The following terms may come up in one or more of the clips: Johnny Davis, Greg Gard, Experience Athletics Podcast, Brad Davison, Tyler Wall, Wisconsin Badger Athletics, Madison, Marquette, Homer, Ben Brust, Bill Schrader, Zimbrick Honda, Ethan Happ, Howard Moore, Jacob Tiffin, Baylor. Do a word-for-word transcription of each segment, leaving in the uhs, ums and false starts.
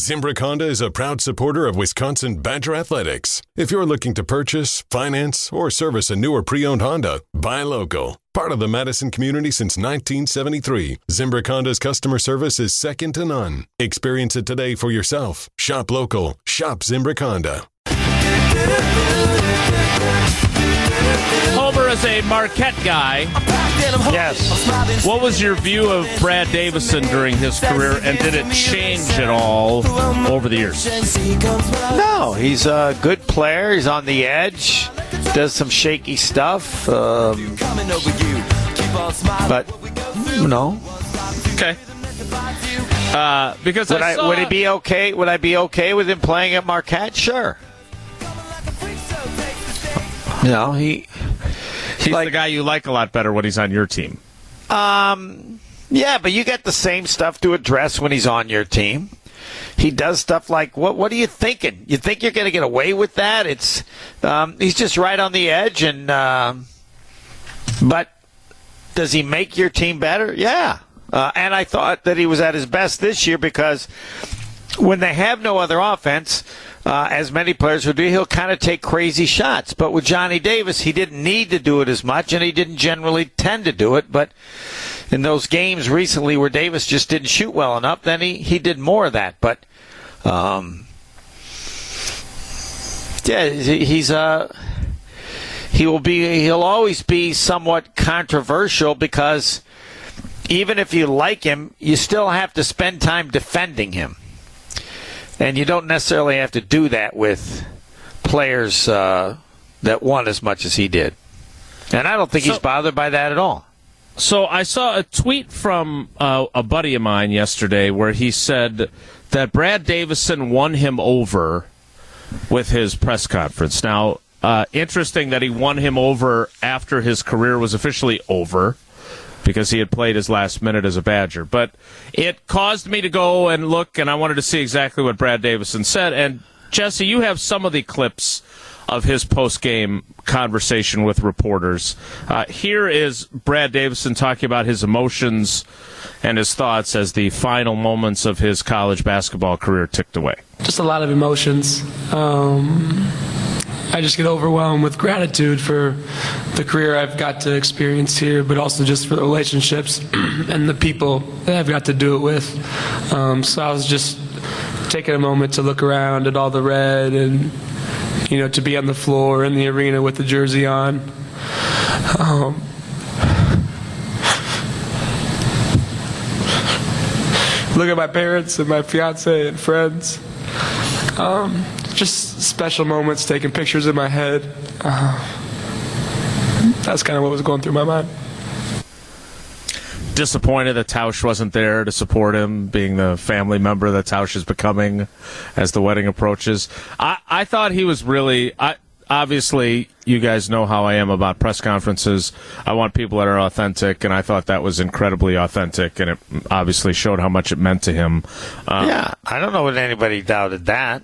Zimbrick Honda is a proud supporter of Wisconsin Badger Athletics. If you're looking to purchase, finance, or service a new or pre-owned Honda, buy local. Part of the Madison community since nineteen seventy-three, Zimbrick Honda's customer service is second to none. Experience it today for yourself. Shop local. Shop Zimbrick Honda. Homer is a Marquette guy. Yes. What was your view of Brad Davison during his career, and did it change at all over the years? No, he's a good player. He's on the edge. Does some shaky stuff. Um, but, you know. Okay. Uh, because would I, I saw... would it be okay? Would I be okay with him playing at Marquette? Sure. You know, he... He's like, the guy you like a lot better when he's on your team. Um, yeah, but you get the same stuff to address when he's on your team. He does stuff like, what What are you thinking? You think you're going to get away with that? It's um, he's just right on the edge. And uh, but does he make your team better? Yeah. Uh, and I thought that he was at his best this year because when they have no other offense... Uh, as many players would do, he'll kind of take crazy shots. But with Johnny Davis, he didn't need to do it as much, and he didn't generally tend to do it. But in those games recently where Davis just didn't shoot well enough, then he, he did more of that. But, um, yeah, he's uh, he will be, he'll always be somewhat controversial because even if you like him, you still have to spend time defending him. And you don't necessarily have to do that with players uh, that won as much as he did. And I don't think so, he's bothered by that at all. So I saw a tweet from uh, a buddy of mine yesterday where he said that Brad Davison won him over with his press conference. Now, uh, interesting that he won him over after his career was officially over, because he had played his last minute as a Badger. But it caused me to go and look, and I wanted to see exactly what Brad Davison said. And, Jesse, you have some of the clips of his post-game conversation with reporters. Uh, here is Brad Davison talking about his emotions and his thoughts as the final moments of his college basketball career ticked away. Just a lot of emotions. Um, I just get overwhelmed with gratitude for the career I've got to experience here, but also just for the relationships and the people that I've got to do it with. Um, so I was just taking a moment to look around at all the red and, you know, to be on the floor in the arena with the jersey on. Um, look at my parents and my fiance and friends. Um, just special moments, taking pictures in my head. Uh, that's kind of what was going through my mind. Disappointed that Tausch wasn't there to support him, being the family member that Tausch is becoming as the wedding approaches. I, I thought he was really... I obviously, you guys know how I am about press conferences. I want people that are authentic, and I thought that was incredibly authentic, and it obviously showed how much it meant to him. Um, yeah, I don't know if anybody doubted that.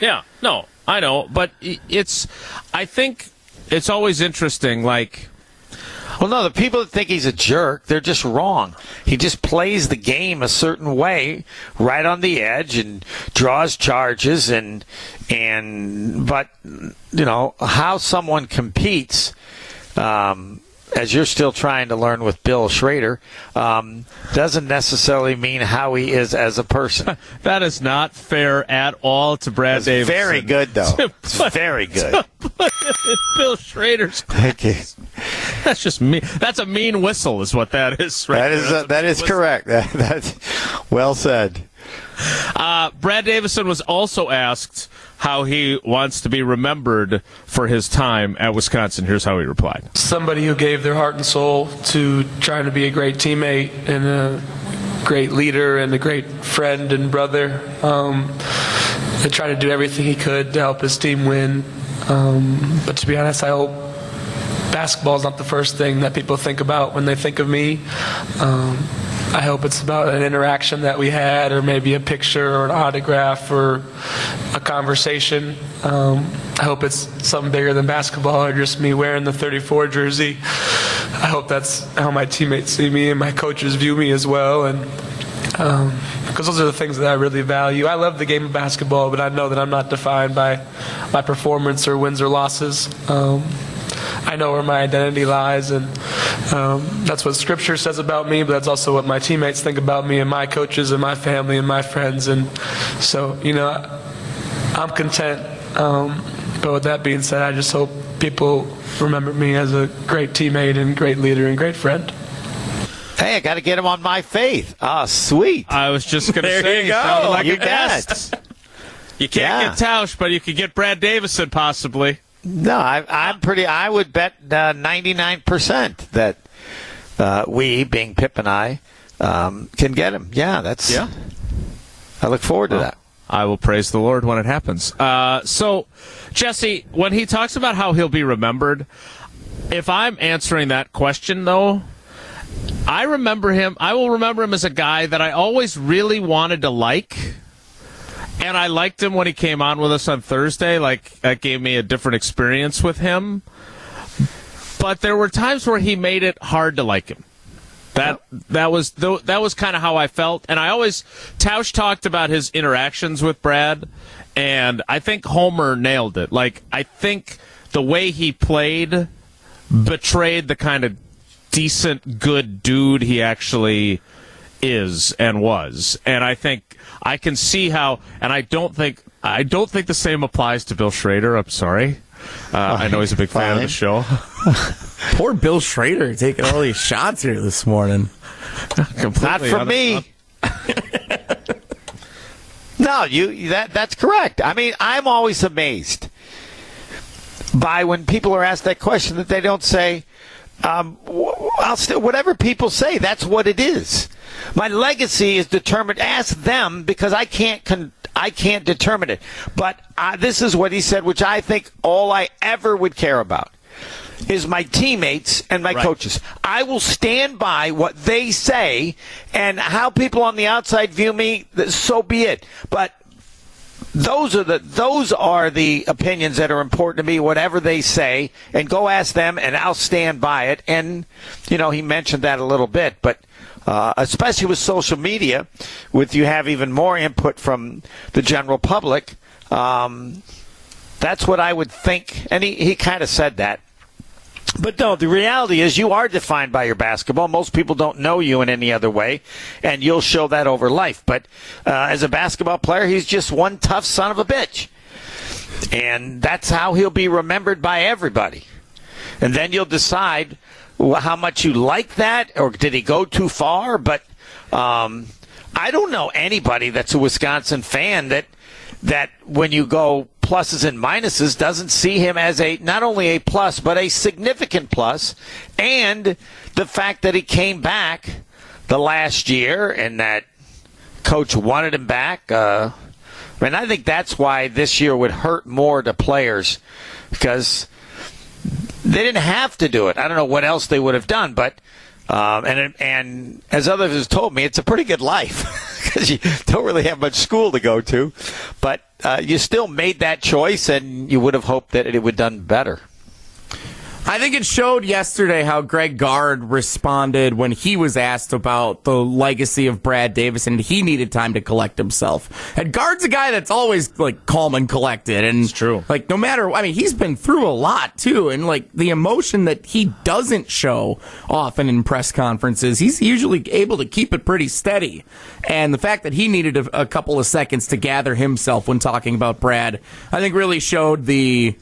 Yeah, no, I know, but it's, I think it's always interesting, like... Well, no, the people that think he's a jerk, they're just wrong. He just plays the game a certain way, right on the edge, and draws charges, and and but, you know, how someone competes, um, as you're still trying to learn with Bill Schrader, um, doesn't necessarily mean how he is as a person. That is not fair at all to Brad it's Davison. Very good, though. Put, it's very good. Bill Schrader's class. That's just mean. That's a mean whistle, is what that is. Right that is a, that is whistle. Correct. That, that's well said. Uh, Brad Davison was also asked how he wants to be remembered for his time at Wisconsin. Here's how he replied. Somebody who gave their heart and soul to trying to be a great teammate and a great leader and a great friend and brother. Um, and tried to do everything he could to help his team win. Um, but to be honest, I hope basketball is not the first thing that people think about when they think of me. Um, I hope it's about an interaction that we had, or maybe a picture or an autograph or a conversation. Um, I hope it's something bigger than basketball or just me wearing the thirty-four jersey. I hope that's how my teammates see me and my coaches view me as well. And Um, because those are the things that I really value. I love the game of basketball, but I know that I'm not defined by my performance or wins or losses. Um, I know where my identity lies, and um, that's what Scripture says about me, but that's also what my teammates think about me and my coaches and my family and my friends. And so, you know, I'm content. Um, but with that being said, I just hope people remember me as a great teammate and great leader and great friend. Hey, I got to get him on my faith. Ah, sweet. I was just going to say, you go. Like you, guessed. you can't yeah. get Tausch, but you could get Brad Davison possibly. No, I, I'm pretty. I would bet uh, ninety-nine percent that uh, we, being Pip and I, um, can get him. Yeah, that's. Yeah. I look forward to well, that. I will praise the Lord when it happens. Uh, so, Jesse, when he talks about how he'll be remembered, if I'm answering that question though, I remember him. I will remember him as a guy that I always really wanted to like. And I liked him when he came on with us on Thursday. Like, that gave me a different experience with him. But there were times where he made it hard to like him. That that was the, that was kind of how I felt. And I always, Tausch talked about his interactions with Brad, and I think Homer nailed it. Like, I think the way he played betrayed the kind of decent, good dude he actually is and was. And I think I can see how, and I don't think I don't think the same applies to Bill Schrader. I'm sorry. Uh, I know he's a big Fine. fan of the show. Poor Bill Schrader taking all these shots here this morning. Not for me. No, you that that's correct. I mean, I'm always amazed by when people are asked that question that they don't say, um, I'll still, whatever people say, that's what it is. My legacy is determined. Ask them, because I can't con- I can't determine it. But uh, this is what he said, which I think all I ever would care about is my teammates and my right. coaches. I will stand by what they say, and how people on the outside view me, so be it. But those are the those are the opinions that are important to me, whatever they say, and go ask them, and I'll stand by it. And, you know, he mentioned that a little bit, but Uh, especially with social media, with you have even more input from the general public. Um, that's what I would think. And he, he kind of said that. But no, the reality is you are defined by your basketball. Most people don't know you in any other way, and you'll show that over life. But uh, as a basketball player, he's just one tough son of a bitch. And that's how he'll be remembered by everybody. And then you'll decide how much you like that, or did he go too far? But um, I don't know anybody that's a Wisconsin fan that that when you go pluses and minuses doesn't see him as a not only a plus but a significant plus, and the fact that he came back the last year and that coach wanted him back. Uh, I mean, I think that's why this year would hurt more to players, because they didn't have to do it. I don't know what else they would have done, but um, and and as others have told me, it's a pretty good life because you don't really have much school to go to. But uh, you still made that choice, and you would have hoped that it would have done better. I think it showed yesterday how Greg Gard responded when he was asked about the legacy of Brad Davison. He needed time to collect himself. And Gard's a guy that's always like calm and collected, and it's true. Like no matter, I mean, he's been through a lot too, and like the emotion that he doesn't show often in press conferences, he's usually able to keep it pretty steady. And the fact that he needed a, a couple of seconds to gather himself when talking about Brad, I think really showed the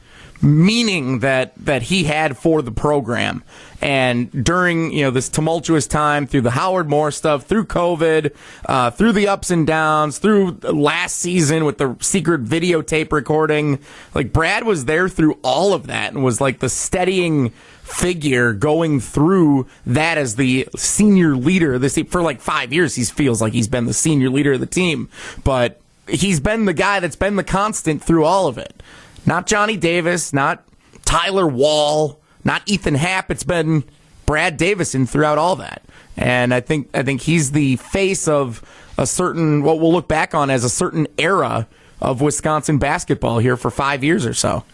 meaning that that he had for the program. And during, you know, this tumultuous time through the Howard Moore stuff, through COVID, uh, through the ups and downs, through last season with the secret videotape recording, like Brad was there through all of that and was like the steadying figure going through that as the senior leader of this team. For like five years, he feels like he's been the senior leader of the team, but he's been the guy that's been the constant through all of it. Not Johnny Davis, not Tyler Wall, not Ethan Happ. It's been Brad Davison throughout all that. And I think I think he's the face of a certain, what we'll look back on as a certain era of Wisconsin basketball here for five years or so.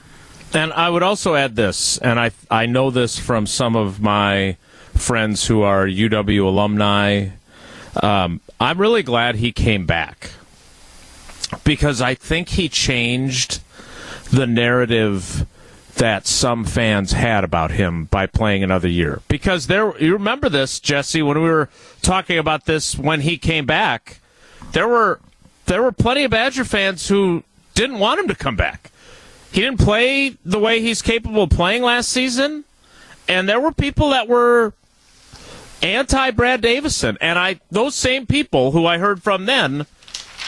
And I would also add this, and I I know this from some of my friends who are U W alumni. Um, I'm really glad he came back, because I think he changed the narrative that some fans had about him by playing another year. Because there, you remember this, Jesse, when we were talking about this when he came back, there were there were plenty of Badger fans who didn't want him to come back. He didn't play the way he's capable of playing last season, and there were people that were anti-Brad Davison, and I those same people who I heard from then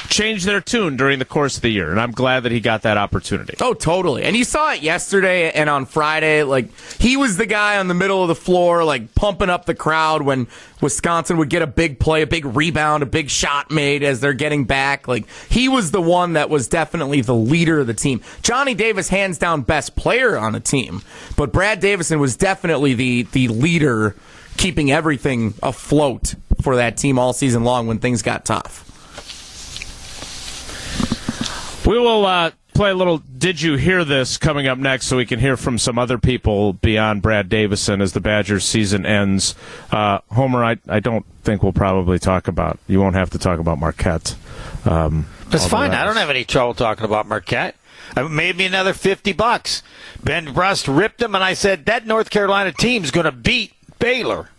changed their tune during the course of the year, and I'm glad that he got that opportunity. Oh, totally. And you saw it yesterday and on Friday. Like, he was the guy on the middle of the floor, like, pumping up the crowd when Wisconsin would get a big play, a big rebound, a big shot made as they're getting back. Like, he was the one that was definitely the leader of the team. Johnny Davis, hands down, best player on the team. But Brad Davison was definitely the, the leader, keeping everything afloat for that team all season long when things got tough. We will uh, play a little Did You Hear This coming up next, so we can hear from some other people beyond Brad Davison as the Badgers season ends. Uh, Homer, I, I don't think we'll probably talk about, you won't have to talk about Marquette. Um, That's fine. I don't have any trouble talking about Marquette. I made me another fifty bucks. Ben Brust ripped them, and I said, that North Carolina team's going to beat Baylor.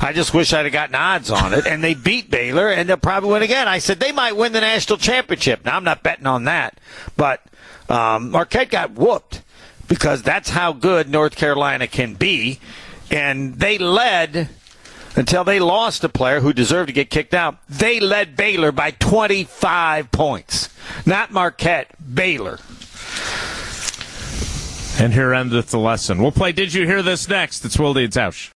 I just wish I'd have gotten odds on it, and they beat Baylor, and they'll probably win again. I said they might win the national championship. Now, I'm not betting on that, but um, Marquette got whooped because that's how good North Carolina can be, and they led until they lost a player who deserved to get kicked out. They led Baylor by twenty-five points, not Marquette, Baylor. And here endeth the lesson. We'll play Did You Hear This next. It's Will Deeds House.